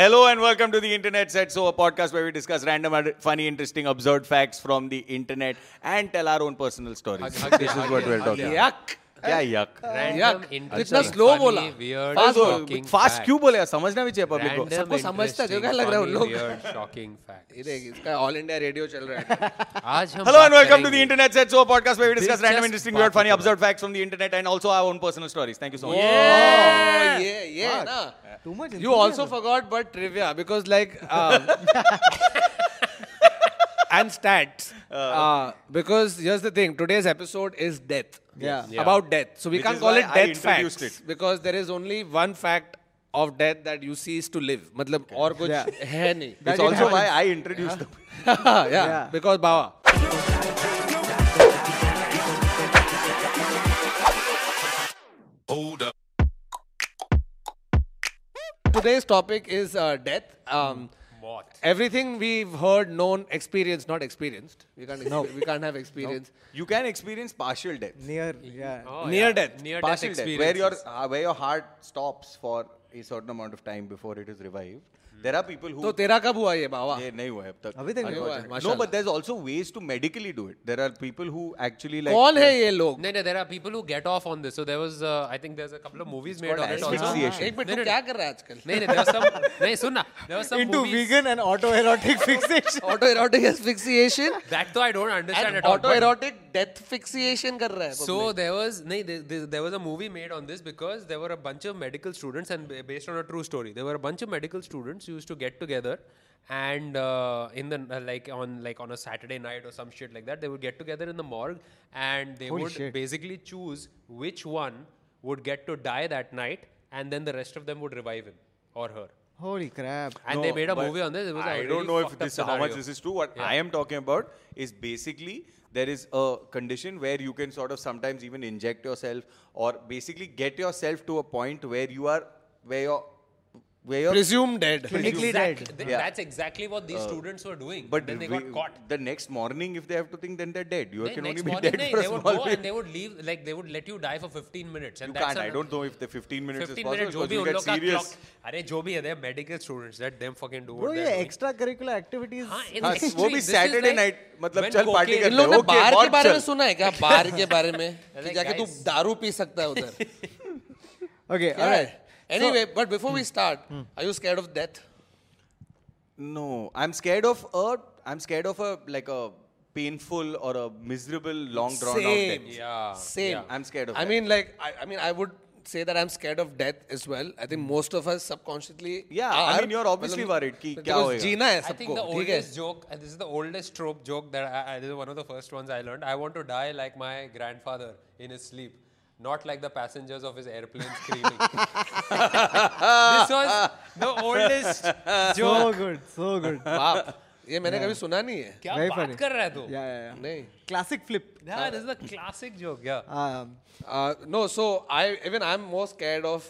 Hello and welcome to The Internet Said So, a podcast where we discuss random, funny, interesting, absurd facts from the internet and tell our own personal stories. This is what we're talking about. Yuck. Random, interesting, funny, weird, shocking facts. Fast क्यों बोले यार? समझना भी चाहिए public को. सबको समझता क्यों क्या लग रहा है उन लोग? Weird, shocking facts. ये देख इसका ऑल इंडिया रेडियो चल रहा है. आज हम Hello and welcome to The Internet Said So, a podcast where we discuss random, interesting, weird, funny, absurd facts from the internet and also our own personal stories. Thank you so much. Yeah, ना. Too much. You also forgot but trivia because like and stats because here's the thing, today's episode is death. About death. So we can't call it death facts because there is only one fact of death that you cease to live. Matlab aur kuch hai nahi. That's also why I introduced them. Yeah, because Bawa. Hold up. Today's topic is death. Everything we've heard, known, experienced, not experienced. We can't have experience. You can experience partial death. Near death. Where your heart stops for a certain amount of time before it is revived. There are people who... So, tera kab hua ye, Bawa? Ye nahi hua hai, ab tak. Abhi tak nahi hua hai. No, but there's also ways to medically do it. There are people who actually like... Kaun hai ye log? No, there are people who get off on this. So, there was... I think there's a couple of movies made on it also. Asphyxiation. But tu kya kar raha hai aajkal? No, there was some... No, sunna. There was some movies... Into vegan and autoerotic fixation. Autoerotic asphyxiation? That though I don't understand at all. Autoerotic death fixation kar raha hai. So, there was a movie made on this because there were a bunch of medical students and based on a true story. There were a bunch of medical students used to get together and in the like on a Saturday night or some shit like that, they would get together in the morgue and they basically choose which one would get to die that night, and then the rest of them would revive him or her. Holy crap. And they made a movie on this. It was I don't know if this how much this is true. What I am talking about is basically there is a condition where you can sort of sometimes even inject yourself or basically get yourself to a point where you are where you're presumed dead. Clinically dead. That's exactly what these students were doing. But then they got caught. The next morning, if they have to think, then they're dead. You can only be dead for a small bit. They would go and they would leave, like they would let you die for 15 minutes. And you can't. I don't know if the 15 minutes is possible because you get serious. Arey jo bhi hai, they're medical students. Let them fucking do it. Bro, yeah, extracurricular activities. वो भी Saturday night. मतलब चल party करते हो. इन लोगों ने बार के बारे में सुना है क्या? बार के बारे में कि जाके तू दारू पी सकता है उधर. Okay, alright. Anyway, but before we start, are you scared of death? No, I'm scared of like a painful or a miserable, long drawn out death. Same. I'm scared of death. I mean, I would say that I'm scared of death as well. I think most of us subconsciously are. I mean, you're obviously worried ki kya hoega. Jeena hai sabko. I think the oldest joke, and this is the oldest trope joke that this is one of the first ones I learned. I want to die like my grandfather in his sleep. Not like the passengers of his airplane screaming. This was the oldest joke. So good. Wow. ये मैंने कभी सुना नहीं है. क्या बात कर रहा है तू? Yeah. नहीं. Classic flip. Yeah, this is the classic joke. Yeah. No, so I'm more scared of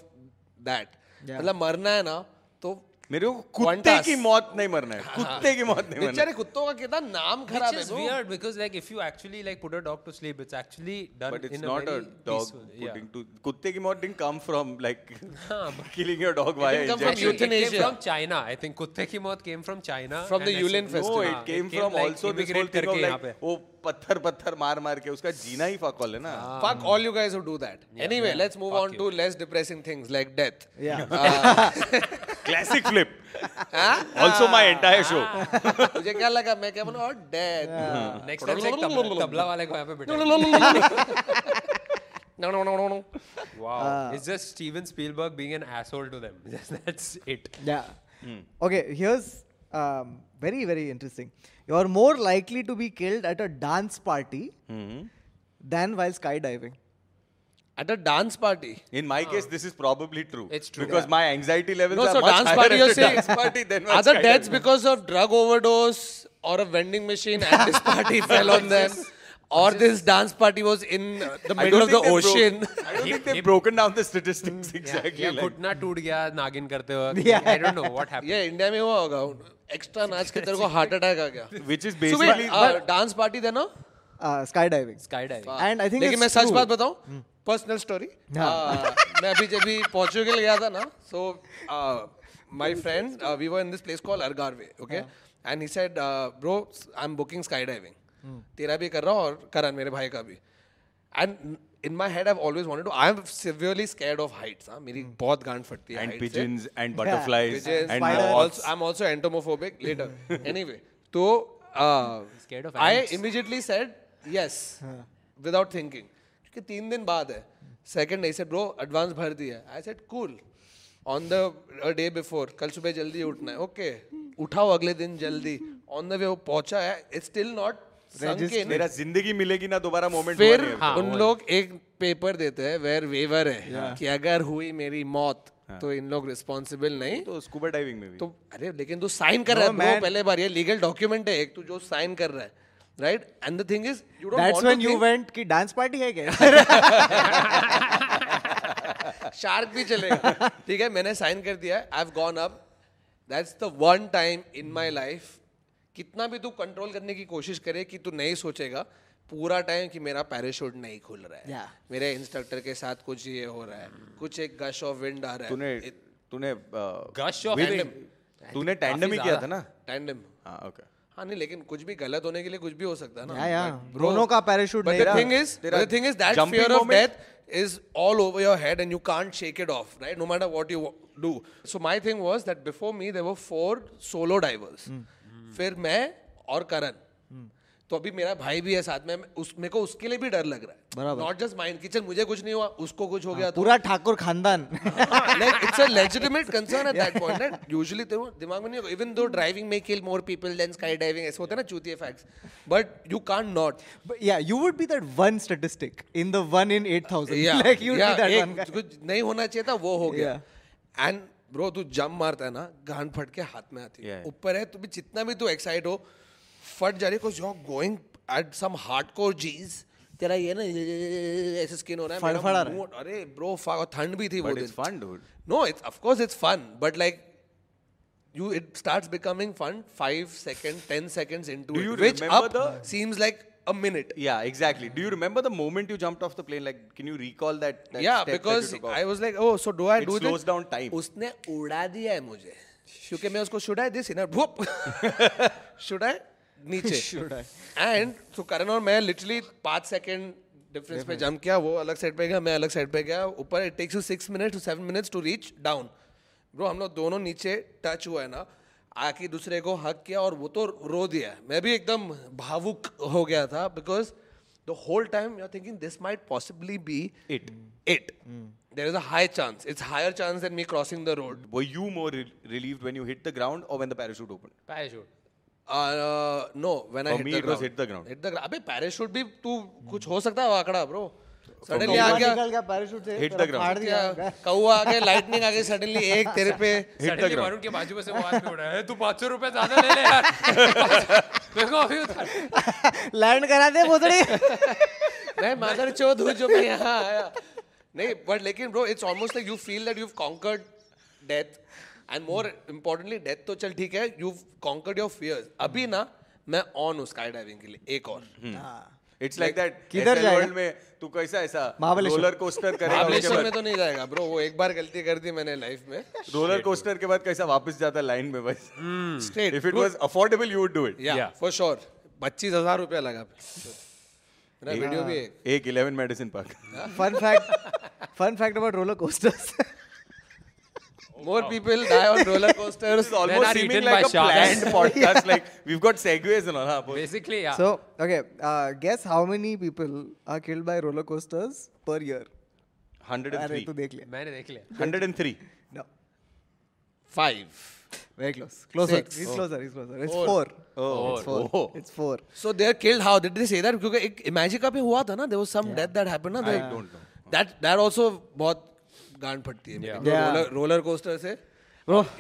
that. मतलब मरना है ना तो मेरे को कुत्ते की मौत नहीं मरना है. बेचारे कुत्तों का कितना नाम खराब है. Which is weird because like if you actually like put a dog to sleep, it's actually done in a very peaceful. But it's not a dog putting to. कुत्ते की मौत didn't come from like killing your dog via injection. It came from China, I think. कुत्ते की मौत came from China. From the Yulin festival. No, it came from also this whole thing of like वो पत्थर मार के उसका जीना ही fuck all है ना. Fuck all you guys who do that. Anyway, let's move on to less depressing things like death. Yeah. Classic flip. Also my entire show. मुझे क्या लगा मैं क्या बोलूँ और dead. Next time से तबला वाले को यहाँ पे बिठाएं. No. Wow. It's just Steven Spielberg being an asshole to them. That's it. Yeah. Okay. Here's very very interesting. You're more likely to be killed at a dance party than while skydiving. At a dance party. In my case, this is probably true. It's true. Because my anxiety levels are much higher at a dance party than my skydiving. Other deaths because of drug overdose or a vending machine and this party fell on them. Or this dance party was in the middle of the ocean. I don't think they've broken down the statistics exactly. Yeah, घुटना टूट गया नागिन करते हुए. I don't know what happened. Yeah, India में हुआ होगा. Extra नाच के तेरे को heart attack आ गया. Which is basically dance party then no? Skydiving. And I think it's true. लेकिन मैं सच बात बताऊँ. Personal story. I was going to the airport, so my friend, we were in this place called Argarve, okay? And he said, bro, I'm booking skydiving. Tera bhi kar raha aur Karan, mere bhai ka bhi. And in my head, I've always wanted to. I'm severely scared of heights. Meri bahut gaand fatti hai. And pigeons and butterflies. Pigeons, and moths. I'm also entomophobic later. Anyway, so I immediately said yes without thinking. Because 3 days later, second day, he said, bro, advance bhar diya. I said, cool. On the day before, kal subah jaldi uthna hai. Okay, uthao agle din jaldi. On the way, wo pahuncha hai. It's still not. मेरा जिंदगी मिलेगी ना दोबारा moment फिर उन लोग एक paper देते हैं वेर वेवर है कि अगर हुई मेरी मौत तो इन लोग रिस्पांसिबल नहीं तो स्कूबा डाइविंग में भी तो अरे लेकिन तू साइन कर रहा है वो पहले बार ये लीगल डॉक्यूमेंट है एक तू जो साइन कर रहा है right and the thing is you don't want that's when you went कि डांस पार्टी है क्या शार्क भी चलेगा ठीक है मैंने साइन कर दिया I have gone up that's the one time in my life कितना भी तू कंट्रोल करने की कोशिश करे कि तू नहीं सोचेगा पूरा टाइम कि मेरा पैराशूट नहीं खुल रहा है मेरे इंस्ट्रक्टर के साथ कुछ ये हो रहा है कुछ एक गश ऑफ विंड आ रहा है तूने गश ऑफ विंड तूने टैंडम ही किया था ना टैंडम हाँ ओके हाँ नहीं लेकिन कुछ भी गलत होने के लिए कुछ भी हो सकता है ना दोनों का पैराशूट नहीं रहा the thing is that fear of death is all over your head and you can't shake it off right no matter what you do so my thing was that before me there were 4 solo divers फिर मैं और करण तो अभी मेरा भाई भी है साथ में मेरे को उसके लिए भी डर लग रहा है नॉट जस्ट माइंड किचन मुझे कुछ नहीं हुआ उसको कुछ हो गया पूरा ठाकुर खानदान like it's a legitimate concern at that point usually तो दिमाग में नहीं होगा even though driving may kill more people than sky diving ऐसे होते हैं ना चूतिए facts but you can't not yeah you would be that one statistic in the one in 8000 like you would be that कुछ नहीं होना चाहिए था वो हो गया एंड ब्रो तू जंप मारता है ना गांड फट के हाथ में आती है ऊपर है तू भी जितना भी तू एक्साइट हो फट जा रही है you are going at some hardcore jeez तेरा ये ना ऐसे स्किन हो रहा है अरे ब्रो ठंड भी थी वो दिन no it's of course it's fun but like you it starts becoming fun 5 seconds 10 seconds into it which up seems like a minute yeah exactly do you remember the moment you jumped off the plane like can you recall that yeah step because that I was like oh so do I it do this it slows down time usne uda diya hai mujhe kyunki main usko should I this in a whoop should I niche should I and so Karan aur main literally 5 second difference pe jump kiya wo alag side pe gaya main alag side pe gaya upar it takes you 6 minutes to 7 minutes to reach down bro hum log dono niche touch hua hai na आके दूसरे को हक किया और वो तो रो दिया मैं भी एकदम भावुक हो गया था because the whole time you are thinking this might possibly be it it there is a high chance it's higher chance than me crossing the road were you more relieved when you hit the ground और when the parachute open parachute no when I hit the ground अबे parachute भी तू कुछ हो सकता है आंकड़ा bro suddenly आ गया पैराशूट से हिट द ग्राउंड कौवा आ गया लाइटनिंग आ गई सडनली एक तेरे पे सडनली वरुण के बाजू में से वो हाथ में उड़ा है तू 500 रुपए ज्यादा ले ले यार देखो अभी उतार लैंड करा दे बोतड़ी मैं मादर चौथ हूं जो मैं यहां आया नहीं बट लेकिन bro it's almost like you feel that you have conquered death and more importantly death तो चल ठीक है यू कॉन्कर्ड योर फियर्स अभी ना मैं ऑन हूं स्काई डाइविंग के लिए एक और हां It's like that. किधर जाएगा? तू कैसा ऐसा? रोलर कोस्टर करेगा उसके बाद? में तो नहीं जाएगा, bro. वो एक बार गलती कर दी मैंने लाइफ में. रोलर कोस्टर के बाद कैसा वापस जाता लाइन में बस? Straight. If it was affordable, you would do it. Yeah, for sure. 25,000 रुपया लगा. मेरा वीडियो भी है. एक 11 medicine park. Fun fact about roller coasters. More people die on roller coasters. It's almost seeming like a planned podcast. Like we've got segues and all. Basically, yeah. So, okay, guess how many people are killed by roller coasters per year? 103. अरे तू देख ले. मैंने देख लिया. 103. No. 5. Very close. Closer. 6. He's closer. He's closer. It's 4. Oh, it's 4. Oh. It's 4. So they're killed. How did they say that? क्योंकि एक Imagine का भी हुआ था ना. There was some death that happened ना. I don't know. That also बहुत गांड फटती है रोलर कोस्टर से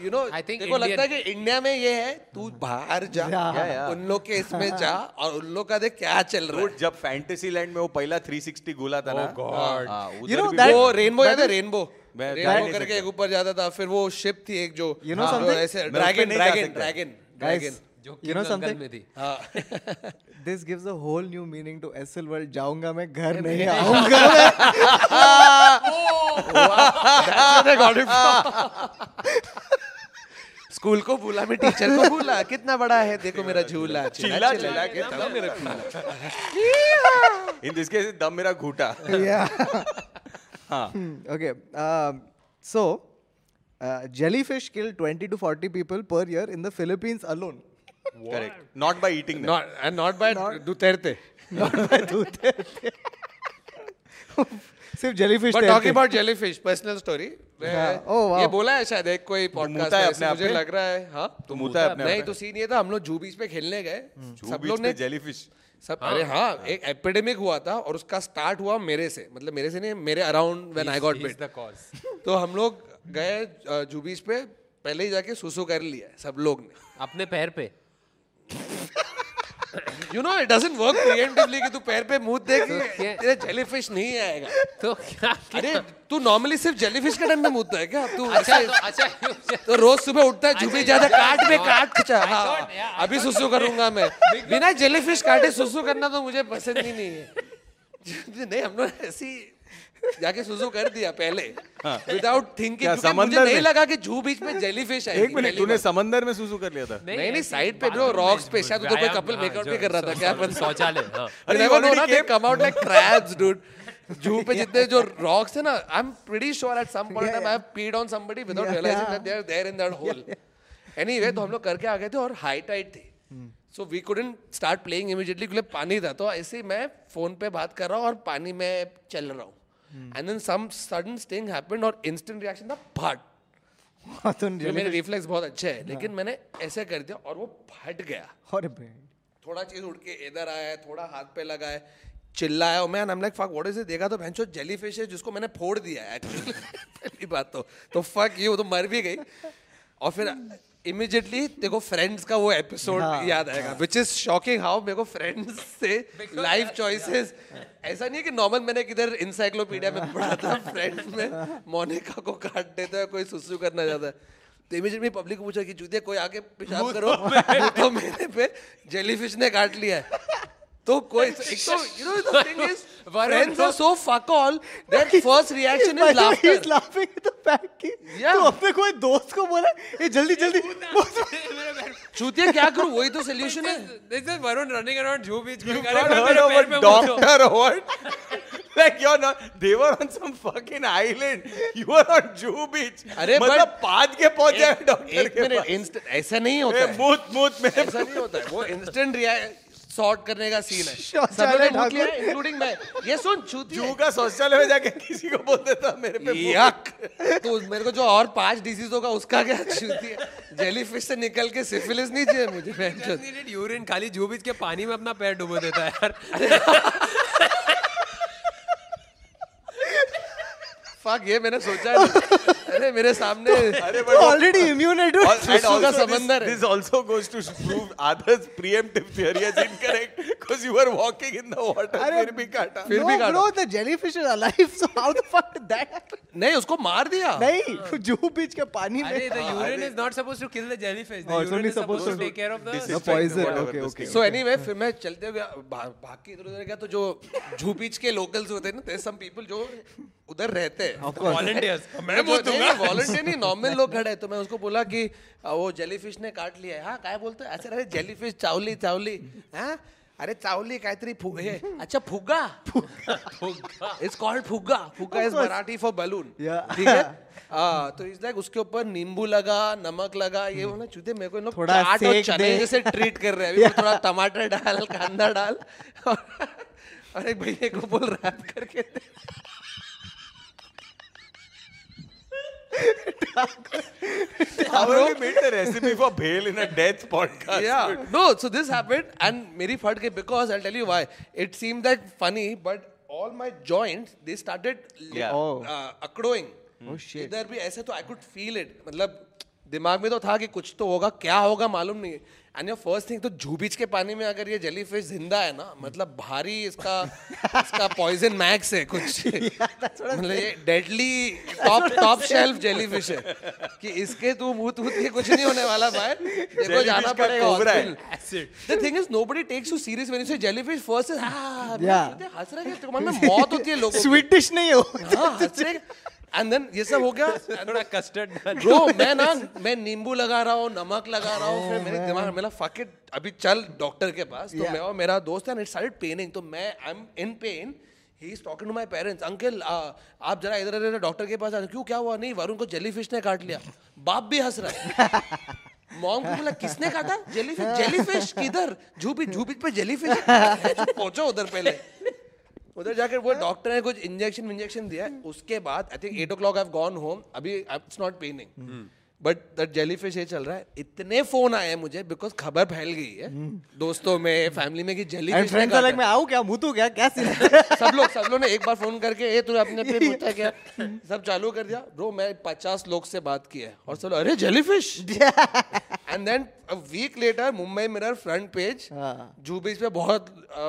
यू नो देखो लगता है कि इंडिया में ये है तू बाहर जा उन लोग के इसमें जा और उन लोग का देख क्या चल रहा है जब फैंटेसी लैंड में वो पहला 360 गोला था ना यू नो दैट वो रेनबो याद है रेनबो करके एक ऊपर जाता था फिर वो शिप थी एक जो यू नो समथिंग ऐसे dragon You know something? This gives a whole new meaning to SL World. जाऊँगा मैं घर नहीं आऊँगा मैं. Oh, wow. That's what I got it from. School को भूला, मैं टीचर को भूला, कितना बड़ा है देखो मेरा झूला, चिल्ला चिल्ला के दम मेरा घूटा, इन दिस केस दम मेरा घूटा। Okay, so jellyfish kill 20 to 40 people per year in the Philippines alone. What? Correct. Not by eating them. Not by Duterte. Not by Duterte. सिर्फ jellyfish. But talking about jellyfish, personal story. Oh wow. ये बोला है शायद एक कोई podcast में, मुझे लग रहा है हाँ. तो मुता है अपने आप में. नहीं तो सीन ये था, हम लोग जूबीच पे खेलने गए. सब लोग ने jellyfish. सब अरे हाँ एक एपिडेमिक हुआ था और उसका स्टार्ट हुआ मेरे से, मतलब मेरे से नहीं, मेरे around when I got bit. तो हम लोग गए जूबीच पे, पहले ही जाके सुसु कर लिया सब लोग ने अपने पैर पे. You know it doesn't work preemptively कि तू पैर पे मुँह देख तेरे जेलीफिश नहीं आएगा. तो क्या अरे तू नॉर्मली सिर्फ जेलीफिश का टाइम में मुँहता है क्या तू? अच्छा तो रोज सुबह उठता है जुबी ज़्यादा काट में काट खचा. अभी सुसु करूँगा मैं बिना जेलीफिश काटे. सुसु करना तो मुझे पसंद ही नहीं है. नहीं हम लोग ऐसी जाके सुसु कर दिया पहले without thinking. मुझे नहीं लगा कि जू बीच में जेलीफिश आएगी. एक मिनट, तूने समंदर में सुसु कर लिया था? नहीं, साइड पे ब्रो, रॉक्स पे. शायद तो कोई कपल मेकअप भी कर रहा था क्या अपन शौचालय. अरे वो नो ना they come out like crabs dude. जू पे जितने जो रॉक्स है ना, I am pretty sure at some point I have peed on somebody without realizing that they are there in that hole. Anyway तो हम लोग करके आ गए थे और हाई टाइड थी, so we couldn't start playing immediately क्योंकि पानी था. तो ऐसे मैं फोन पे बात कर रहा हूँ और पानी में चल रहा हूँ. And then some sudden sting happened और instant reaction था फट. तो मेरे reflex बहुत अच्छे हैं, लेकिन मैंने ऐसे कर दिया और वो फट गया. थोड़ा चीज उड़ के इधर आया, थोड़ा हाथ पे लगा है, चिल्लाया और मैं I'm like fuck what is it. देखा तो भैंसो जेलीफिश है जिसको मैंने फोड़ दिया है एक्चुअली. पहली बात तो fuck you, तो मर भी गई. और फिर इमीडिएटली देखो फ्रेंड्स का वो एपिसोड याद आएगा, विच इज शॉकिंग हाउ मेरे को फ्रेंड्स से लाइफ चॉइसेस. ऐसा नहीं है कि नॉर्मल मैंने किधर इंसाइक्लोपीडिया में पढ़ा था, फ्रेंड्स में मोनिका को काट देता है, कोई सुसु करना जाता है. तो इमीडिएटली पब्लिक को पूछा कि जूते कोई आके पेशाब करो, तो मेरे पे जेलीफिश ने काट लिया है. तो कोई friends are so fuck all, their first reaction is laughter. He's laughing at the fact that तो अपने कोई दोस्त को बोला ये जल्दी जल्दी चूतिया क्या करूँ, वही तो solution है. This is Varun running around Jew beach. You got heard of a doctor or what? Like you're not, they were on some fucking island. You were on Jew beach. अरे मतलब पाद के पहुँच जाए डॉक्टर के पास. Instant ऐसा नहीं होता है. मूत मूत में ऐसा नहीं होता है. वो instant reaction सॉर्ट करने का सीन है. सबने मुँह लिया इंक्लूडिंग मैं. ये सुन चूतिया जू का शौचालय में जाके किसी को बोल देता मेरे पे यक, तो मेरे को जो और 5 डिजीज होगा उसका क्या. चूतिया जेलीफिश से निकल के सिफिलिस नहीं चाहिए मुझे. यूरिन खाली जू बीच के पानी में अपना पैर डुबो देता है यार. फक ये मैंने सोचा है. अरे मेरे सामने already immune है dude. इसका समंदर है. This also goes to prove others' preemptive theory is incorrect because you were walking in the water. फिर भी काटा. No bro, the jellyfish is alive, so how the fuck did that happen? नहीं उसको मार दिया. नहीं जू बीच के पानी में. अरे the urine is not supposed to kill the jellyfish. The urine is supposed to take care of the poison. Okay. So anyway फिर मैं चलते हुए भाग के इधर उधर गया. तो जो जू बीच के locals होते हैं ना, there's some people जो उधर रहते हैं. Volunteers. मैं बोलता हूँ वॉलंटियर नहीं, नॉर्मल लोग खड़े. तो मैं उसको बोला कि वो जेलीफिश ने काट लिया है. हाँ क्या बोलते हैं ऐसे? अरे जेलीफिश चावली चावली. हाँ अरे चावली कायत्री फुगे. अच्छा फुगा फुगा. It's called फुगा. फुगा is मराठी for balloon. ठीक है. हाँ तो इस लाइक उसके ऊपर नींबू लगा, नमक लगा, ये वो ना चूते मेरे को इन लोग चाट और चने जैसे ट्रीट कर रहे हैं. अभी थोड़ा टमाटर डाल, कांदा डाल और एक भैया को बोल रैप करके Tabro made the recipe for bail in a death podcast. Yeah, no. So this happened, and meri fad ke because I'll tell you why. It seemed that funny, but all my joints they started accruing. Oh shit. Idhar bhi aise, so I could feel it. मतलब दिमाग में तो था कि कुछ तो होगा, क्या होगा मालूम नहीं है. And your first thing तो जू बीच के पानी में अगर ये जेलीफिश जिंदा है ना, मतलब भारी इसका पॉइजन मैक्स है कुछ. मतलब ये डेडली टॉप शेल्फ जेलीफिश है कि इसके तू मुँह के कुछ नहीं होने वाला भाई. देखो जाना पड़ेगा. The thing is nobody takes you serious when you say jellyfish first. हाँ हंस रहा है, मौत होती है लोगों. स्वीटिश नहीं हो. And then ये सब हो गया थोड़ा custard bro मैं ना मैं नींबू लगा रहा हूँ नमक लगा रहा हूँ फिर मेरे दिमाग में मिला fuck it अभी चल डॉक्टर के पास तो मैं और मेरा दोस्त है and it started paining तो मैं I'm in pain he is talking to my parents uncle आप जरा इधर इधर डॉक्टर के पास आ क्यों क्या हुआ नहीं वरुण को jellyfish ने काट लिया बाप भी हंस रहा है मॉम को बोला किसने काटा jellyfish jellyfish किधर झूपी झूपी पे jellyfish पहुँचो उधर पहले उधर जाकर वो डॉक्टर ने कुछ इंजेक्शन इंजेक्शन दिया उसके बाद I think 8 o'clock I have gone home अभी it's not paining but that jellyfish ये चल रहा है इतने फोन आए मुझे बिकॉज खबर फैल गई है दोस्तों में फैमिली में कि जेलीफिश मैं आऊं क्या मुतू क्या क्या सब लोग ने एक बार फोन करके ये तूने अपने पे पूछा क्या सब चालू कर दिया ब्रो मैं 50 लोग से बात की है और सब अरे jellyfish and then a week later Mumbai mirror front page जूबीज पे बहुत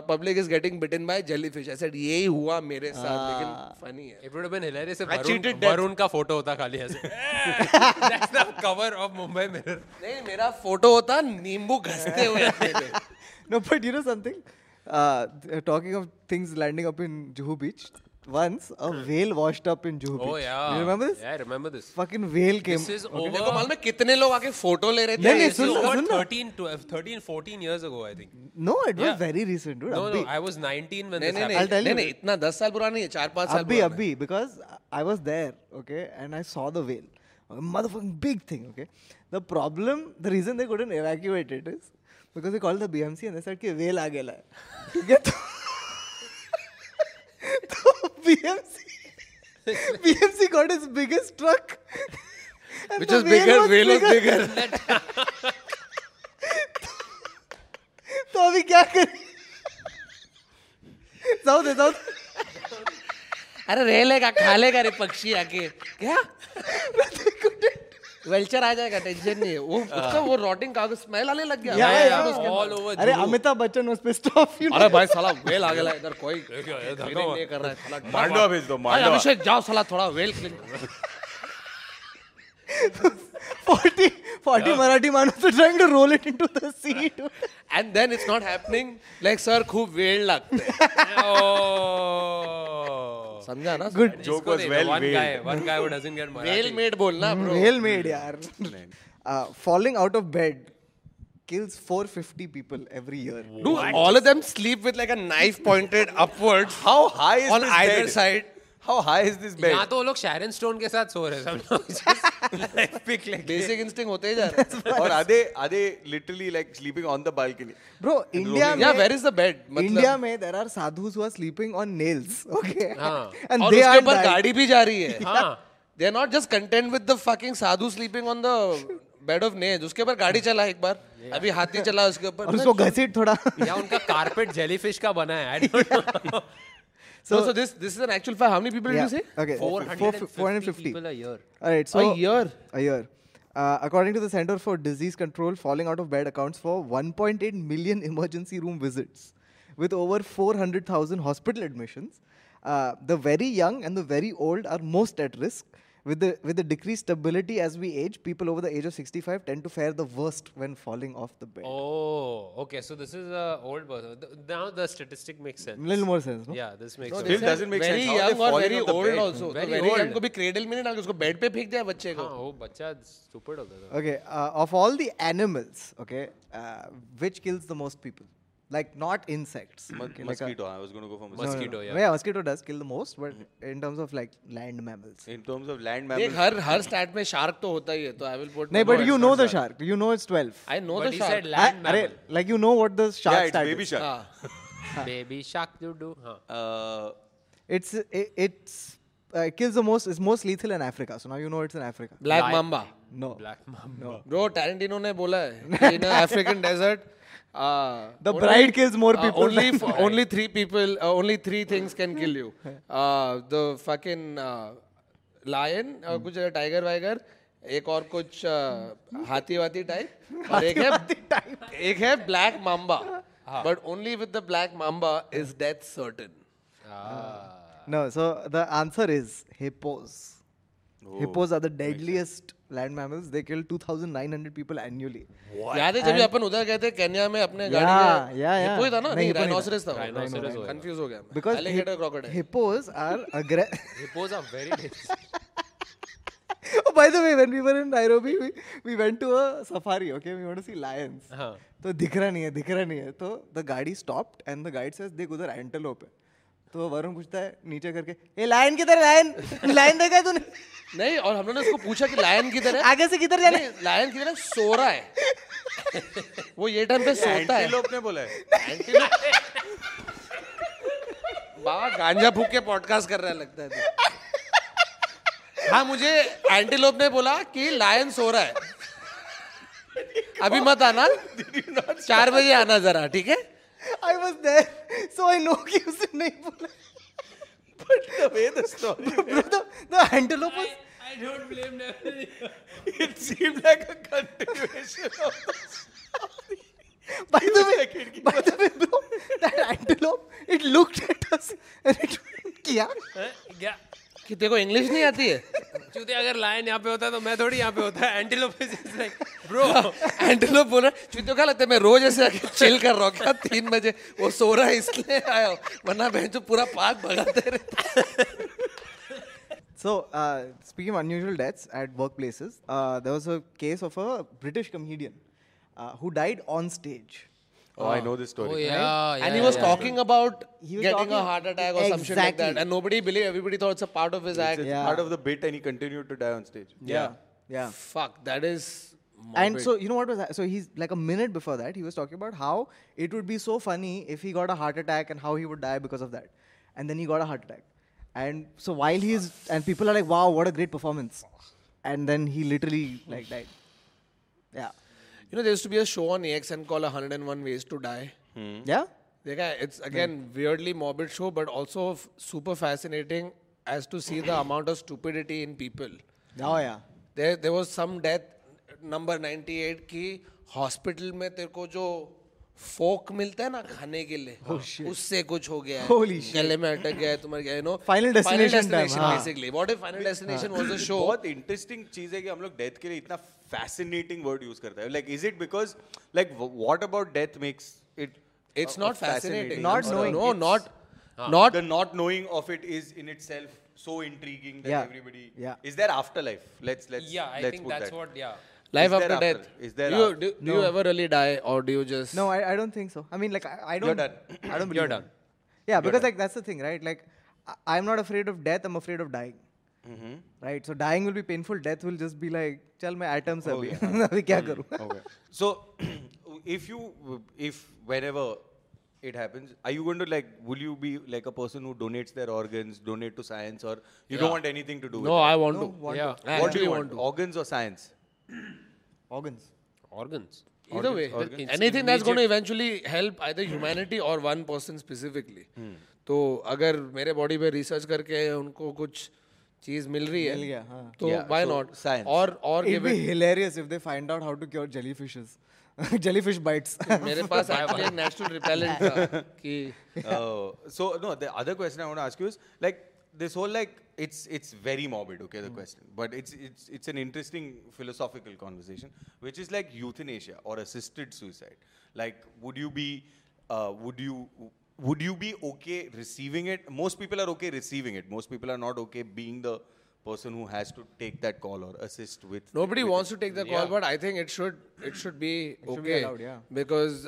public is getting bitten by jellyfish ऐसे यही हुआ मेरे साथ लेकिन फनी है it would have been hilarious if Varun का फोटो होता खाली ऐसे that's the cover of Mumbai mirror नहीं मेरा फोटो होता नींबू घसते हुए पे no but you know something talking of things landing up in Juhu beach Once a whale washed up in Juhu Beach. Oh yeah. You remember this? Yeah, I remember this. Fucking whale came. This is over. देखो मालूम है कितने लोग आके photo ले रहे थे? नहीं सुन ना. 13, 14 years ago I think. No, it was very recent, dude. No, I was 19 when this happened. I'll tell you. नहीं इतना 10 साल पुराना नहीं है 4-5 साल पुराना. अभी because I was there, okay, and I saw the whale, a motherfucking big thing, okay. The problem, the reason they couldn't evacuate it is because they called the BMC and they said कि whale आ गया है. ठीक है So BMC got its biggest truck, which was bigger, whale was bigger. So अभी क्या करें? जाओ। अरे रेलेगा, खालेगा रे पक्षी आके क्या? वेल्चर आ जाएगा टेंशन नहीं है वो उसका वो रॉटिंग का स्मेल आने लग गया ऑल ओवर अरे अमिताभ बच्चन उस पे स्टॉप यू अरे भाई साला वेल आ गया इधर कोई नहीं कर रहा है साला मांडवा भेज दो मांडवा अभिषेक जाओ साला थोड़ा well clean 40 Marathi manos are trying to roll it into the sea and then it's not happening like sir खूब वेल लगते हैं समझा ना good joke was well one guy वो doesn't get Marathi well made बोलना ब्रो वेल मेड यार falling out of bed kills 450 people every year do all of them sleep with like a knife pointed upwards how high is on either side how high is this bed yahan to wo log Sharon Stone ke sath so rahe samjho basic instinct hote hi ja raha aur are they literally like sleeping on the balcony bro India mein, where is the bed matlab India mein there are sadhus who are sleeping on nails okay and they are par gaadi bhi ja rahi hai they are not just content with the fucking sadhu sleeping on the bed of nails uske par gaadi chala ek bar abhi hathi chala uske upar aur usko घसीट thoda ya unka carpet jellyfish ka bana hai I don't know So this is an actual fact. How many people did you say? Okay. 450 people a year. All right. So a year. According to the Center for Disease Control, falling out of bed accounts for 1.8 million emergency room visits, with over 400,000 hospital admissions. The very young and the very old are most at risk. With the decreased stability as we age, people over the age of 65 tend to fare the worst when falling off the bed. Oh, okay. So this is an old person. Now the statistic makes sense. Little more sense, no? Yeah, this makes sense. Still doesn't make sense. Very young or very old also. Very old. उनको भी cradle में नहीं डाल के उसको bed पे फेंक दिया बच्चे को. हाँ, वो बच्चा stupid होता था. Okay, of all the animals, okay, which kills the most people? Like not insects. Mosquito. I was going to go for mosquito. No. Yeah, mosquito does kill the most, but in terms of like land mammals. In terms of land mammals. देख हर stat में shark तो होता ही है, तो I will put. नहीं, but you know the shark. You know it's 12. I know the shark. But he said land mammal. Like you know what the shark stat is. Yeah, it's baby shark. Baby shark, you do. It kills the most. It's most lethal in Africa. So now you know it's in Africa. Black mamba. No. Black mamba. Bro, Tarantino ने बोला है in an African desert. The bride kills more people. Only three things can kill you. The fucking lion, कुछ tiger, एक और कुछ हाथी type, और एक है black mamba. But only with the black mamba is death certain. No, so the answer is hippos. Hippos are the deadliest land mammals. They kill 2,900 people annually. याद है जब भी अपन उधर गए थे केन्या में अपने गाड़ी में हिप्पो ही था ना नहीं rhinoceros था confused हो गया मैं alligator crocodile hippos are aggressive hippos are very dangerous Oh, by the way, when we were in Nairobi, we went to a safari, okay? We want to see lions. So, dikh raha nahi hai. So, the gaadi stopped and the guide says, dekh, udhar antelope hai. So, Varun puchta hai, niche karke, hey, lion kidhar lion? Lion dekha hai tune? नहीं और हमने ना उसको पूछा कि lion किधर है आगे से किधर जाने लायन किधर है सो रहा है वो ये टाइम पे सोता है एंटीलोप ने बोला है एंटीलोप बाबा गांजा फूंक के पॉडकास्ट कर रहा है लगता है हाँ मुझे एंटीलोप ने बोला कि लायन सो रहा है अभी मत आना 4 बजे आना जरा ठीक है I was there so I know कि उसने नहीं बोला But the way the story went. The antelope was... I don't blame them. It seemed like a continuation of the story. By the way, bro, that antelope, it looked at us and it went, Kya? Kya? कि तेरे को English नहीं आती है चूते अगर lion यहाँ पे होता तो मैं थोड़ी यहाँ पे होता antelope is like bro antelope बोला चूते क्या लगता है मैं रोज ऐसे आके चिल कर रहा हूँ क्या 3 बजे वो सो रहा है इसलिए आया हूँ वरना बहन तो पूरा पार्क भगाते रहता So speaking of unusual deaths at workplaces, there was a case of a British comedian who died on stage. Oh, I know this story. Oh, yeah, right? And he was talking about getting a heart attack or some shit like that. And nobody believed. Everybody thought it's a part of his act. It's part of the bit and he continued to die on stage. Yeah. Fuck, that is morbid. And so, you know what was that? So, he's like a minute before that, he was talking about how it would be so funny if he got a heart attack and how he would die because of that. And then he got a heart attack. And so, while he's... And people are like, wow, what a great performance. And then he literally like died. Yeah. You know, there used to be a show on AXN called 101 Ways to Die. Hmm. Yeah? It's, again, weirdly morbid show, but also super fascinating as to see the amount of stupidity in people. Oh, yeah. There was some death, number 98, ki hospital mein terko jo fork milta hai na khane ke liye. Oh, shit. Usse kuch ho gaya hai. Holy shit. Gale mein atak gaya hai, tumhare gaya, you know. Final Destination basically. What if Final Destination was a show? Bahut interesting cheez hai ki hum log death ke liye itna fascinating word use karta hai. Like, is it because, like, what about death makes it? It's not fascinating. Not knowing. No, not the not knowing of it is in itself so intriguing that everybody. Yeah. Is there afterlife? Let's. Yeah, I think that's what. Yeah. Life after death. Is there? Do you ever really die, or do you just? No, I don't think so. I mean, like, I don't. You're done. I don't believe. You're done. Yeah, because like that's the thing, right? Like, I'm not afraid of death. I'm afraid of dying. Mm-hmm. Right, so dying will be painful. Death will just be like, "Chal, main atoms abhi. Abhi kya karu?" Okay. So, if whenever it happens, are you going to like? Will you be like a person who donates their organs, donate to science, or you don't want anything to do? No, I want to. What do you want? Organs or science? Organs. Either way, anything that's going to eventually help either humanity or one person specifically. So, अगर मेरे body पे research करके उनको कुछ चीज मिल रही है तो why not science और it would be hilarious if they find out how to cure jellyfish bites मेरे पास actually a natural repellent था कि so no the other question I want to ask you is like this whole like it's very morbid okay the question but it's an interesting philosophical conversation which is like euthanasia or assisted suicide like would you be okay receiving it? Most people are okay receiving it. Most people are not okay being the person who has to take that call or assist with. Nobody wants to take the call, but I think it should be okay. It should be allowed, because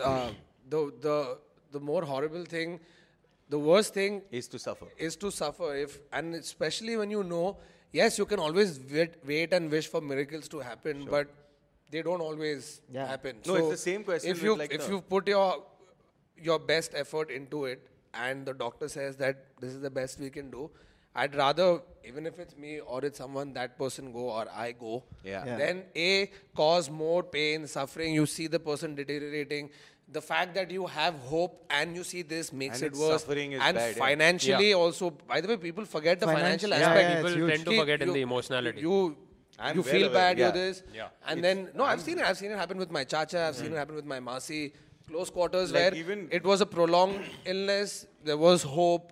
the more horrible thing, the worst thing is to suffer. And especially when you know, yes, you can always wait and wish for miracles to happen, but they don't always happen. No, so it's the same question. If you put your best effort into it and the doctor says that this is the best we can do, I'd rather, even if it's me or it's someone, that person go or I go, then A, cause more pain, suffering, you see the person deteriorating. The fact that you have hope and you see this makes it worse. Suffering is bad, financially also, by the way, people forget the financial aspect. People tend to forget the emotionality. You feel bad, you this. Yeah. And then, I've seen it happen with my chacha, I've seen it happen with my masi. Close quarters like where it was a prolonged illness, there was hope,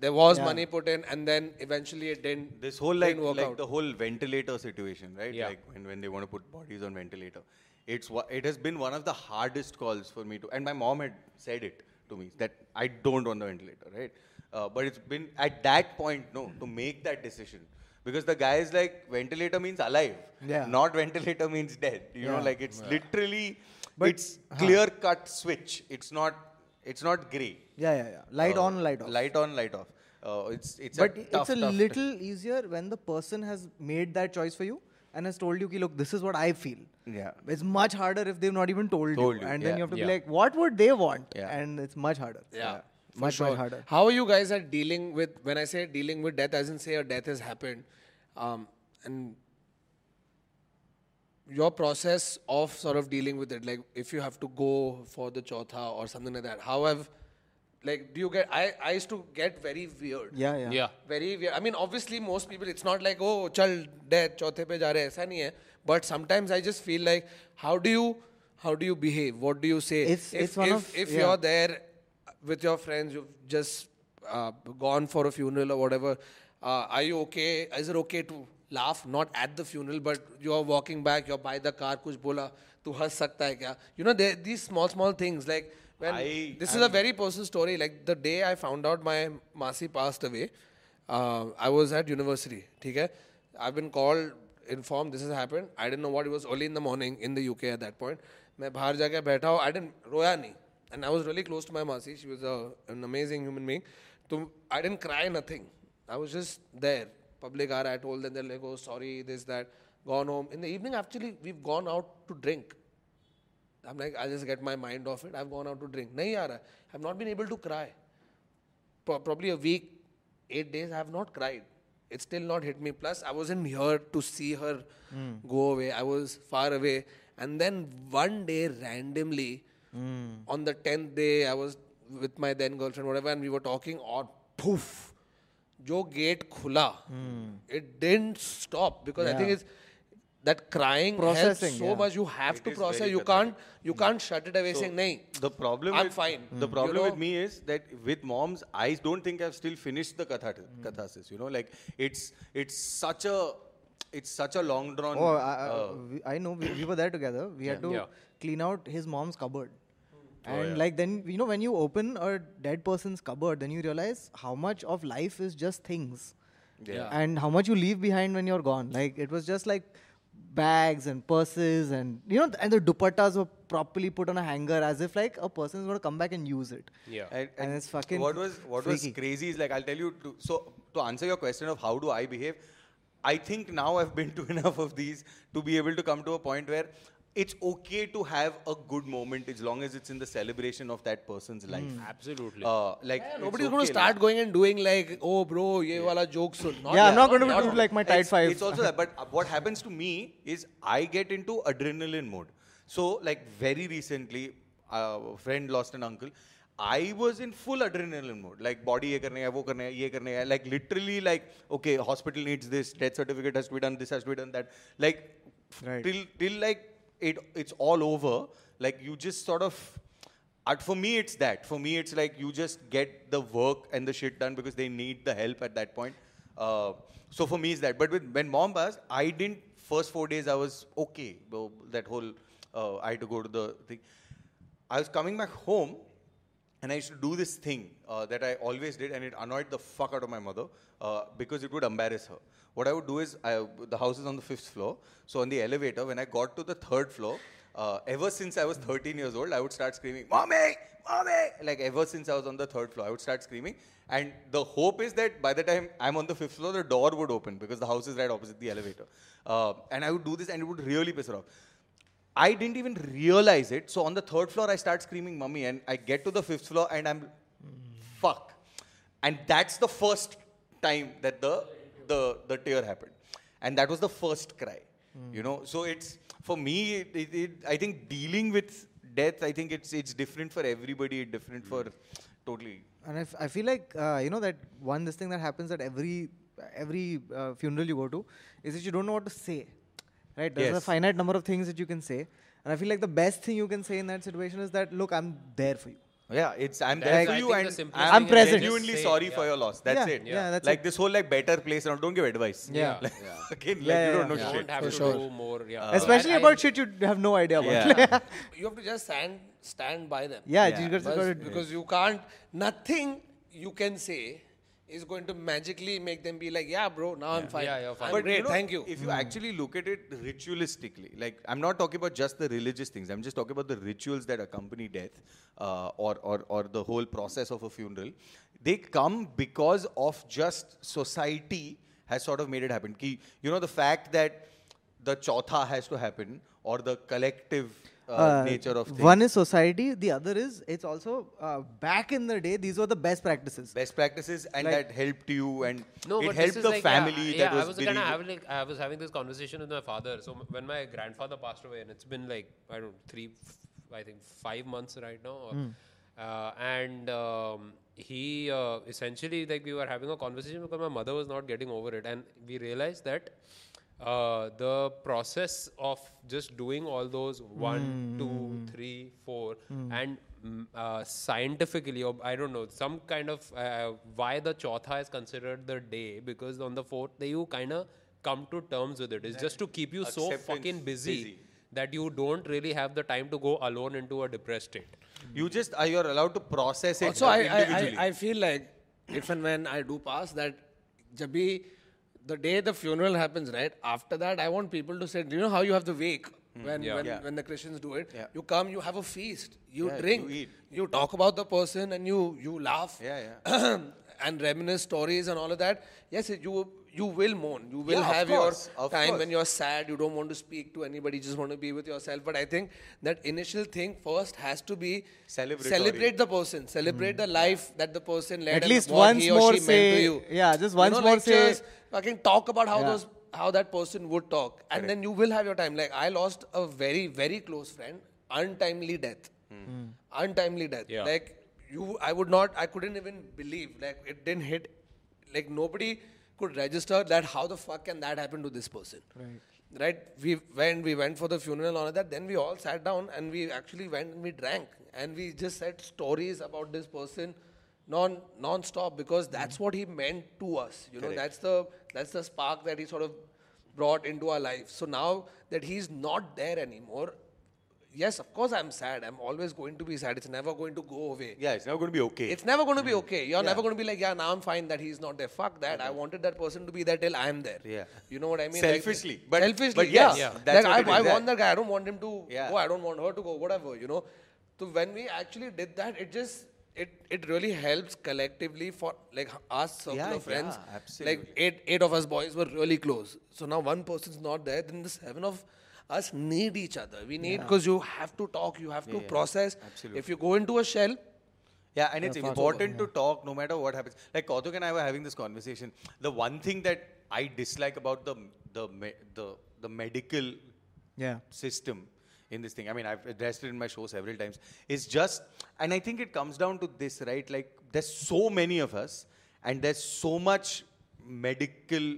there was money put in, and then eventually it didn't. This whole like the whole ventilator situation, right? Yeah. Like when they want to put bodies on ventilator, it has been one of the hardest calls for me to. And my mom had said it to me that I don't want the ventilator, right? But it's been at that point to make that decision. Because the guy is like, ventilator means alive. Yeah. Not ventilator means dead. You know, like it's literally, but it's clear-cut switch. It's not grey. Yeah. Light on, light off. Light on, light off. It's a little easier when the person has made that choice for you and has told you, ki, look, this is what I feel. Yeah. It's much harder if they've not even told you. And then you have to be like, what would they want? Yeah. And it's much harder. Yeah. Much harder. How are you guys at dealing with, when I say dealing with death, as in say a death has happened, and your process of sort of dealing with it, like if you have to go for the chautha or something like that, how have, like, do you get, I used to get very weird. Yeah. Very weird. I mean, obviously most people, it's not like, oh, chal, death, chauthe pe ja rahe, aisa nahi hai. But sometimes I just feel like, how do you behave? What do you say? If you're there with your friends, you've just gone for a funeral or whatever, are you okay? Is it okay to laugh? Not at the funeral, but you're walking back, you're by the car, kuch bola, tu has sakta hai kya? You know, these small things, like, this is a very personal story. Like, the day I found out my Masi passed away, I was at university, okay? I've been called, informed, this has happened. I didn't know what, it was early in the morning in the UK at that point. Main bahar ja ke baitha ho, I didn't, roya nahi. And I was really close to my Masi. She was an amazing human being. So I didn't cry, nothing. I was just there. Public area, I told them, they're like, oh, sorry, this, that. Gone home. In the evening, actually, we've gone out to drink. I'm like, I'll just get my mind off it. I've gone out to drink. Nahi aa raha. I've not been able to cry. Probably a week, 8 days, I have not cried. It's still not hit me. Plus, I wasn't here to see her go away. I was far away. And then one day, randomly, on the 10th day, I was with my then girlfriend, whatever, and we were talking, or poof, jo gate khula. It didn't stop, because I think it's that crying processing helps so much. You have to process. You can't shut it away, so saying, nahin, the problem I'm fine. The problem with me is that with moms, I don't think I've still finished the catharsis. You know, like it's such a long drawn. Oh, I know. We were there together. We had to clean out his mom's cupboard. Like then, you know, when you open a dead person's cupboard, then you realize how much of life is just things. Yeah. And how much you leave behind when you're gone. Like it was just like bags and purses and, you know, and the dupattas were properly put on a hanger as if like a person's going to come back and use it. Yeah. And it's fucking What was crazy is like, I'll tell you, to answer your question of how do I behave, I think now I've been to enough of these to be able to come to a point where it's okay to have a good moment as long as it's in the celebration of that person's life. Absolutely. Nobody's going to start going and doing like, oh bro, ye wala jokes. I'm not going to do like my tight five. It's also that. But what happens to me is I get into adrenaline mode. So like very recently, a friend lost an uncle. I was in full adrenaline mode, like body ye karne hai, wo karne hai, ye karne hai. Like literally like, okay, hospital needs this, death certificate has to be done, this has to be done, that. Like till like, it's all over, like you just sort of, for me it's like you just get the work and the shit done because they need the help at that point, so for me it's that. But when mom passed, I didn't, first 4 days I was okay, that whole, I had to go to the thing. I was coming back home and I used to do this thing that I always did, and it annoyed the fuck out of my mother because it would embarrass her. What I would do is, the house is on the 5th floor, so on the elevator, when I got to the 3rd floor, ever since I was 13 years old, I would start screaming, Mommy! Mommy! Like ever since I was on the 3rd floor, I would start screaming. And the hope is that by the time I'm on the 5th floor, the door would open because the house is right opposite the elevator. And I would do this and it would really piss her off. I didn't even realize it. So on the 3rd floor, I start screaming, Mummy, and I get to the 5th floor and I'm, fuck. And that's the first time that the tear happened, and that was the first cry, you know. So it's, for me, I think dealing with death, I think it's different for everybody, different for totally. And I feel like, you know, that this thing that happens at every funeral you go to is that you don't know what to say, right? There's a finite number of things that you can say, and I feel like the best thing you can say in that situation is that, look, I'm there for you. Yeah, I'm there for you and I'm present. Genuinely sorry for your loss. That's it. Yeah, that's like this whole like better place around. Don't give advice. Yeah. Like, again, like you don't know shit. You don't have to do more. Yeah. Especially about shit you have no idea about. Yeah. You have to just stand by them. Yeah. Because you can't, nothing you can say is going to magically make them be like, yeah, bro, now I'm fine. Yeah, you're fine. But great, you know, thank you. If you actually look at it ritualistically, like I'm not talking about just the religious things. I'm just talking about the rituals that accompany death or the whole process of a funeral. They come because of just society has sort of made it happen. Ki, you know, the fact that the chautha has to happen or the collective... nature of things. One is society, the other is, it's also, back in the day, these were the best practices. Best practices and like, that helped you and no, it helped the like, family that was believed. I was having this conversation with my father. So when my grandfather passed away, and it's been like, I don't know, I think 5 months right now. Or, he essentially, like we were having a conversation because my mother was not getting over it. And we realized that the process of just doing all those 1, 2, 3, 4 and scientifically, or I don't know, some kind of why the chautha is considered the day, because on the 4th day you kind of come to terms with it. It's just to keep you so fucking busy that you don't really have the time to go alone into a depressed state. You just you're allowed to process it. So I feel like if and when I do pass, that jabhi the day the funeral happens, right, after that, I want people to say, do you know how you have the wake when the Christians do it? Yeah. You come, you have a feast, you drink, you eat, you talk about the person and you laugh and reminisce stories and all of that. Yes, you will mourn. You will have your time when you're sad. You don't want to speak to anybody. You just want to be with yourself. But I think that initial thing first has to be celebrate the person. Celebrate the life that the person led. At least once more say, just once more say. Fucking talk about how that person would talk. And then you will have your time. Like I lost a very, very close friend. Untimely death. Untimely death. Yeah. Like I couldn't even believe. Like it didn't hit. Like nobody could register that how the fuck can that happen to this person. Right? When we went for the funeral and all of that, then we all sat down and we actually went and we drank. And we just said stories about this person non-stop because that's what he meant to us. You know, that's the spark that he sort of brought into our life. So now that he's not there anymore, yes, of course I'm sad. I'm always going to be sad. It's never going to go away. Yeah, it's never going to be okay. It's never going to be okay. You're never going to be like, now I'm fine that he's not there. Fuck that. I wanted that person to be there till I'm there. Yeah. You know what I mean? Selfishly. Like, but yes. Yeah. That's like, I want that guy. I don't want him to go. I don't want her to go. Whatever, you know. So when we actually did that, it just... It really helps collectively for like us circle of friends. Absolutely. Like eight of us boys were really close. So now one person's not there, then the 7 of us need each other. We need because you have to talk, you have to process. Absolutely. If you go into a shell, and it's important to talk no matter what happens. Like Kautuk and I were having this conversation. The one thing that I dislike about the medical system. In this thing, I mean, I've addressed it in my show several times. It's just, and I think it comes down to this, right? Like, there's so many of us, and there's so much medical,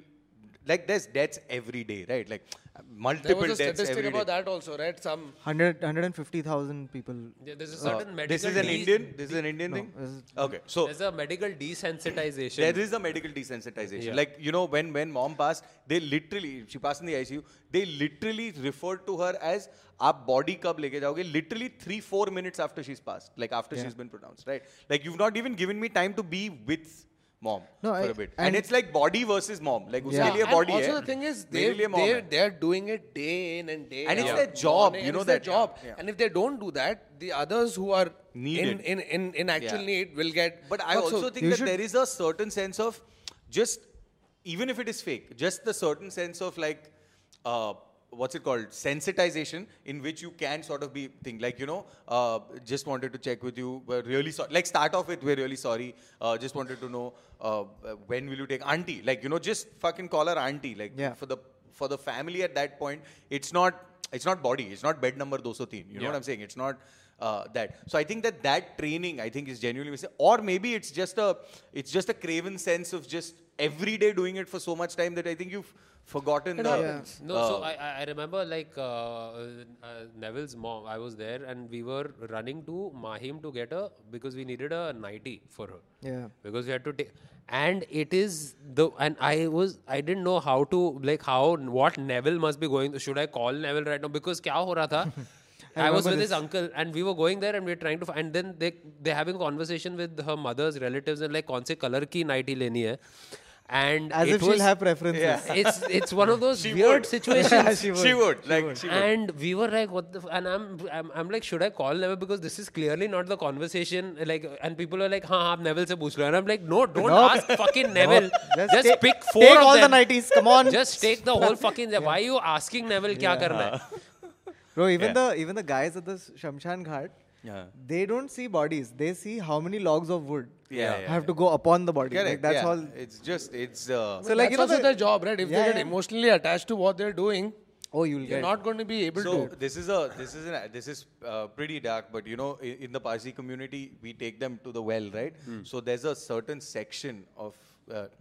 like, there's deaths every day, right? Like, multiple deaths every day. There was a statistic about that also, right? Some 150,000 people. Yeah, there's a certain medical. This is an Indian. This is an Indian thing. Okay, so there's a medical desensitization. There is a medical desensitization. Yeah. Like you know, when mom passed, she passed in the ICU. They literally referred to her as. Aap body kab leke jaoge? Literally 3-4 minutes after she's passed, like after she's been pronounced, right? Like you've not even given me time to be with mom for a bit. And it's like body versus mom. Like uske liye body hai. Also the thing is, they're doing it day in and day out. And it's their job, you know that. And if they don't do that, the others who are in actual need will get... But I also think that there is a certain sense of just, even if it is fake, just the certain sense of like... what's it called? Sensitization, in which you can sort of be think like, you know, just wanted to check with you. We're really sorry. Like start off with, we're really sorry. Just wanted to know when will you take auntie? Like, you know, just fucking call her auntie. Like for the family at that point, it's not body. It's not bed number 203. You know what I'm saying? It's not that. So I think that training, I think, is genuinely missing. Or maybe it's just a craven sense of just every day doing it for so much time that I think you've forgotten the... No, so I remember like Neville's mom, I was there and we were running to Mahim to get her because we needed a 90 for her. Yeah. Because we had to take... And it is the... And I didn't know how to... Like what Neville must be going through. Should I call Neville right now? Because kya ho raha tha... I was with his uncle, and we were going there, and we were trying to find, and then they're having a conversation with her mother's relatives, and like, kaun se color ki nighty leni hai. And as if she'll have preferences. Yeah. It's one of those weird situations. Yeah, she would. And we were like, what the? And I'm like, should I call Neville, because this is clearly not the conversation. Like, and people are like, ha, aap Neville se pooch lo. And I'm like, no, don't ask fucking Neville. Just pick four. Take all them. The 90s. Come on. Just take the whole fucking. Yeah. Why are you asking Neville kya karna hai? Bro, even the guys at the Shamshan Ghat. Yeah. They don't see bodies. They see how many logs of wood have to go upon the body. Correct. Like, that's all. It's just so like, you know, that's their job, right? If they get emotionally attached to what they're doing, you're not going to be able to. So this is pretty dark. But you know, in the Parsi community, we take them to the well, right? Mm. So there's a certain section of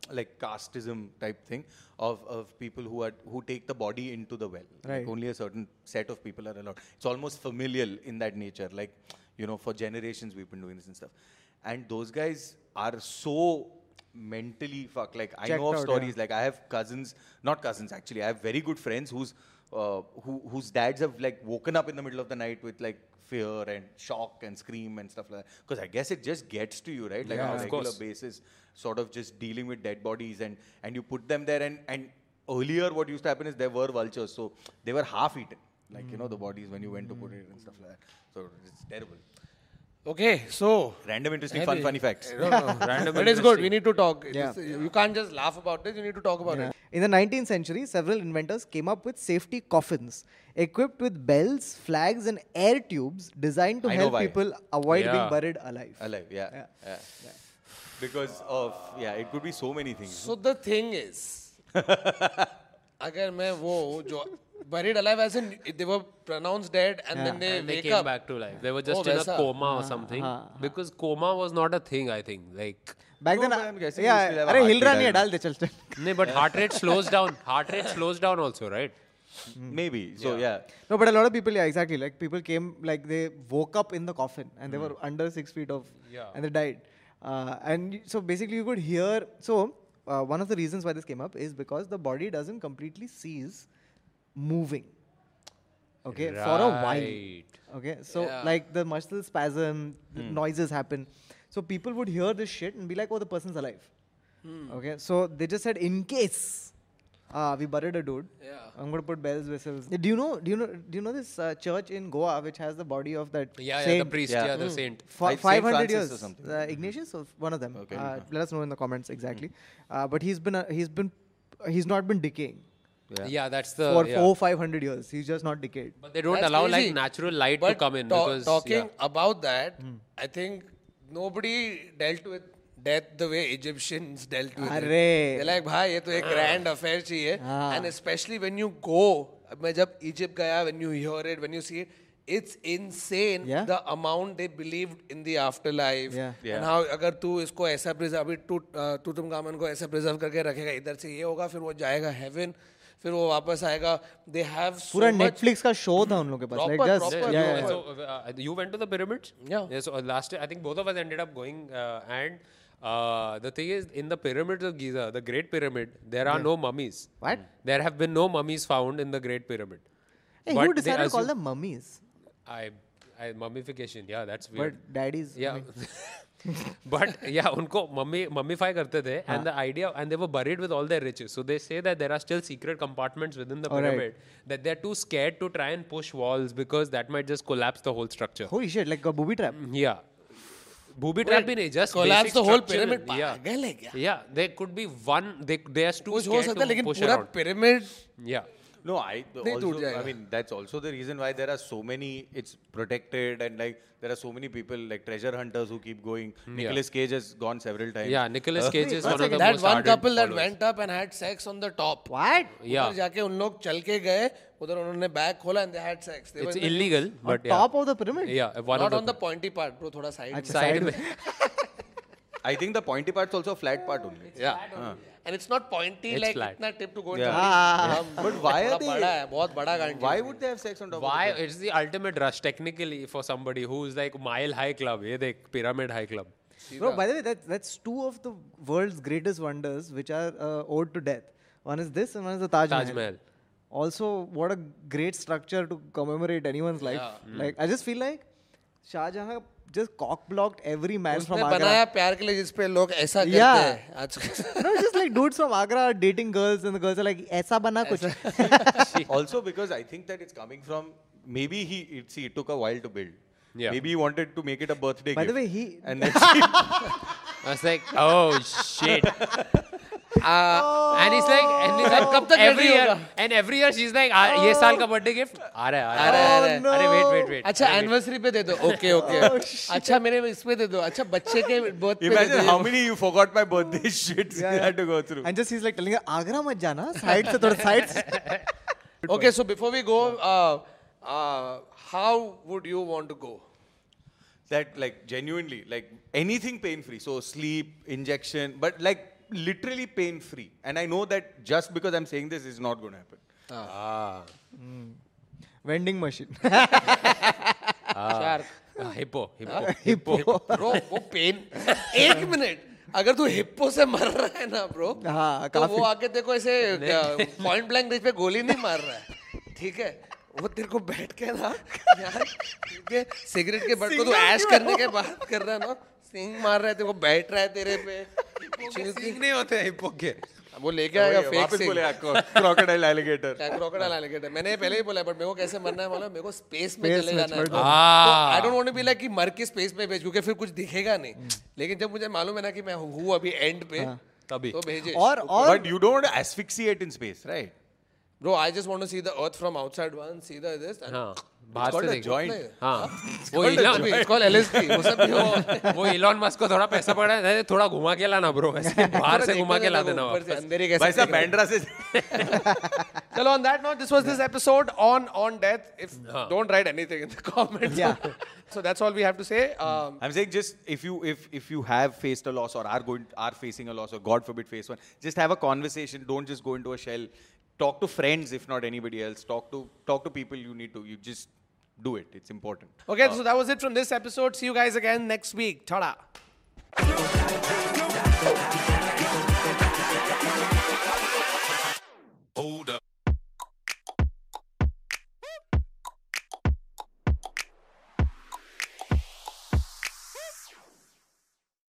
like casteism type thing of people who take the body into the well. Right. Like only a certain set of people are allowed. It's almost familial in that nature. Like, you know, for generations we've been doing this and stuff. And those guys are so mentally fucked. Like, I know of stories. Like, I have I have very good friends whose dads have like woken up in the middle of the night with like fear and shock and scream and stuff like that. Because I guess it just gets to you, right? Like on a regular basis, sort of just dealing with dead bodies and you put them there and earlier what used to happen is there were vultures. So they were half eaten. Like, you know, the bodies when you went to put it and stuff like that. So it's terrible. Okay, so... Random, interesting, fun, funny facts. No, random, but it's good. We need to talk. Yeah. You can't just laugh about this. You need to talk about it. In the 19th century, several inventors came up with safety coffins equipped with bells, flags and air tubes designed to help people avoid being buried alive. Alive. Because of... Yeah, it could be so many things. So the thing is... Agar main wo... Buried alive as in they were pronounced dead and then they came up back to life. They were just in a coma or something because coma was not a thing, I think. Like back then, I'm guessing. Yeah, but heart rate slows down. Heart rate slows down also, right? Maybe. So no, but a lot of people, exactly. Like people came, like they woke up in the coffin and they were under 6 feet of, and they died. And so basically, you could hear. So one of the reasons why this came up is because the body doesn't completely cease moving, okay, for a while, okay, so like the muscle spasm, the noises happen, so people would hear this shit and be like, oh, the person's alive, okay, so they just said, in case we buried a dude, I'm going to put bells, whistles. Do you know this church in Goa which has the body of that saint? Yeah, the priest, the saint. 500 years, or something. Ignatius, or one of them, okay. Let us know in the comments exactly, but he's not been decaying. That's the... For 400-500 years. He's just not decayed. But they don't allow like natural light to come in. Because talking about that, I think nobody dealt with death the way Egyptians dealt with it. They're like, bhai, ye to a grand affair chahiye. And especially when you go, when you hear it, when you see it, it's insane the amount they believed in the afterlife. And how agar tu isko aisa preserve, tu Tutankhamun ko aisa preserve karke rakhega, idhar se ye hoga, fir wo jayega heaven. फिर वो वापस आएगा. They have so पूरा Netflix का show था उन लोगों के पास. Like just so you went to the pyramids? Yeah. So last I think both of us ended up going and the thing is in the pyramids of Giza, the Great Pyramid, there are no mummies. What? There have been no mummies found in the Great Pyramid. Hey, who decided to call them mummies? Mummification. Yeah, that's weird. But daddies. Yeah. But unko mummify karte the, and the idea, and they were buried with all their riches. So they say that there are still secret compartments within the pyramid that they're too scared to try and push walls because that might just collapse the whole structure. Holy shit, like a booby trap. Yeah. Booby trap in just collapse the whole pyramid. There could be one. They are too scared to push around. Pyramid. Yeah. No, I mean, that's also the reason why there are so many, it's protected and like, there are so many people like treasure hunters who keep going. Nicolas Cage has gone several times. Yeah, Nicolas Cage is one of the most ardent followers. That one couple that went up and had sex on the top. What? Yeah. They went and they had sex. It's illegal. But on top of the pyramid? Yeah. Not on the pointy part, bro. Thoda side. I think the pointy part is also a flat part only. It's flat only. And it's not pointy, it's like itna tip to go into But why are they... Why would they have sex on top of the... It's the ultimate rush technically for somebody who's like Mile High Club, Pyramid High Club. Bro, by the way, that's two of the world's greatest wonders which are owed to death. One is this and one is the Taj Mahal. Also, what a great structure to commemorate anyone's life. Yeah. Like, I just feel like Shah Jahan just cock-blocked every man from Agra. Banaya pyar ke liye jis pe log aisa karte hain. No, just like dudes from Agra are dating girls and the girls are like, aisa bana kuch. Also, because I think that it's coming from, maybe it took a while to build. Yeah. Maybe he wanted to make it a birthday gift. By the way, And next I was like, oh, shit. And he's like, kab tak every year. And every year she's like, ye saal ka birthday gift? Aa raha hai. No. Arre, wait. Achha, anniversary pe de do. Okay. Achha, mere is pe de do. Achha, bachche ke birthday. Imagine how many you forgot my birthday shit you had to go through. And just he's like telling her, Agra mat jana. Side se thoda sides. Okay, so before we go, how would you want to go? That like genuinely, like anything pain-free. So sleep, injection, but like literally pain-free. And I know that just because I'm saying this is not going to happen. Vending machine. Shark. Hippo. Bro, wo pain. 1 minute. अगर तू hippo से मर रहा है ना bro, तो वो आके देखो ऐसे point blank range पे गोली नहीं मार रहा है, ठीक है? वो तेरे को बैठ के ना यार सिगरेट के बट को तू ऐश करने के बात कर रहा है ना सिंग मार रहा है तेरे को बैठ रहा है तेरे पे सिंग नहीं होते हिप्पो के वो लेके आएगा फेक सिंग बोले आपको क्रोकोडाइल एलिगेटर मैंने पहले ही बोला बट मेरे को कैसे मरना है मालूम मेरे को स्पेस में चले जाना है I don't want to be like कि मर के स्पेस में भेज क्योंकि फिर कुछ दिखेगा नहीं लेकिन जब मुझे मालूम है ना कि मैं हूं अभी एंड पे तभी तो भेजे और but you don't asphyxiate in space right Bro, I just want to see the earth from outside once, see the this. And it's called a joint. It's called LSD. वो Elon Musk को थोड़ा पैसा पड़ा है, थोड़ा घुमा के लाना bro. बाहर से घुमा के ला देना वापस. वैसा बैंड्रा से. चलो on that note, this was this episode on death. If don't write anything in the comments. Yeah. So that's all we have to say. I'm saying just if you have faced a loss or are facing a loss or God forbid face one, just have a conversation. Don't just go into a shell. Talk to friends, if not anybody else. Talk to people you need to. You just do it. It's important. Okay, so that was it from this episode. See you guys again next week. Ta-da.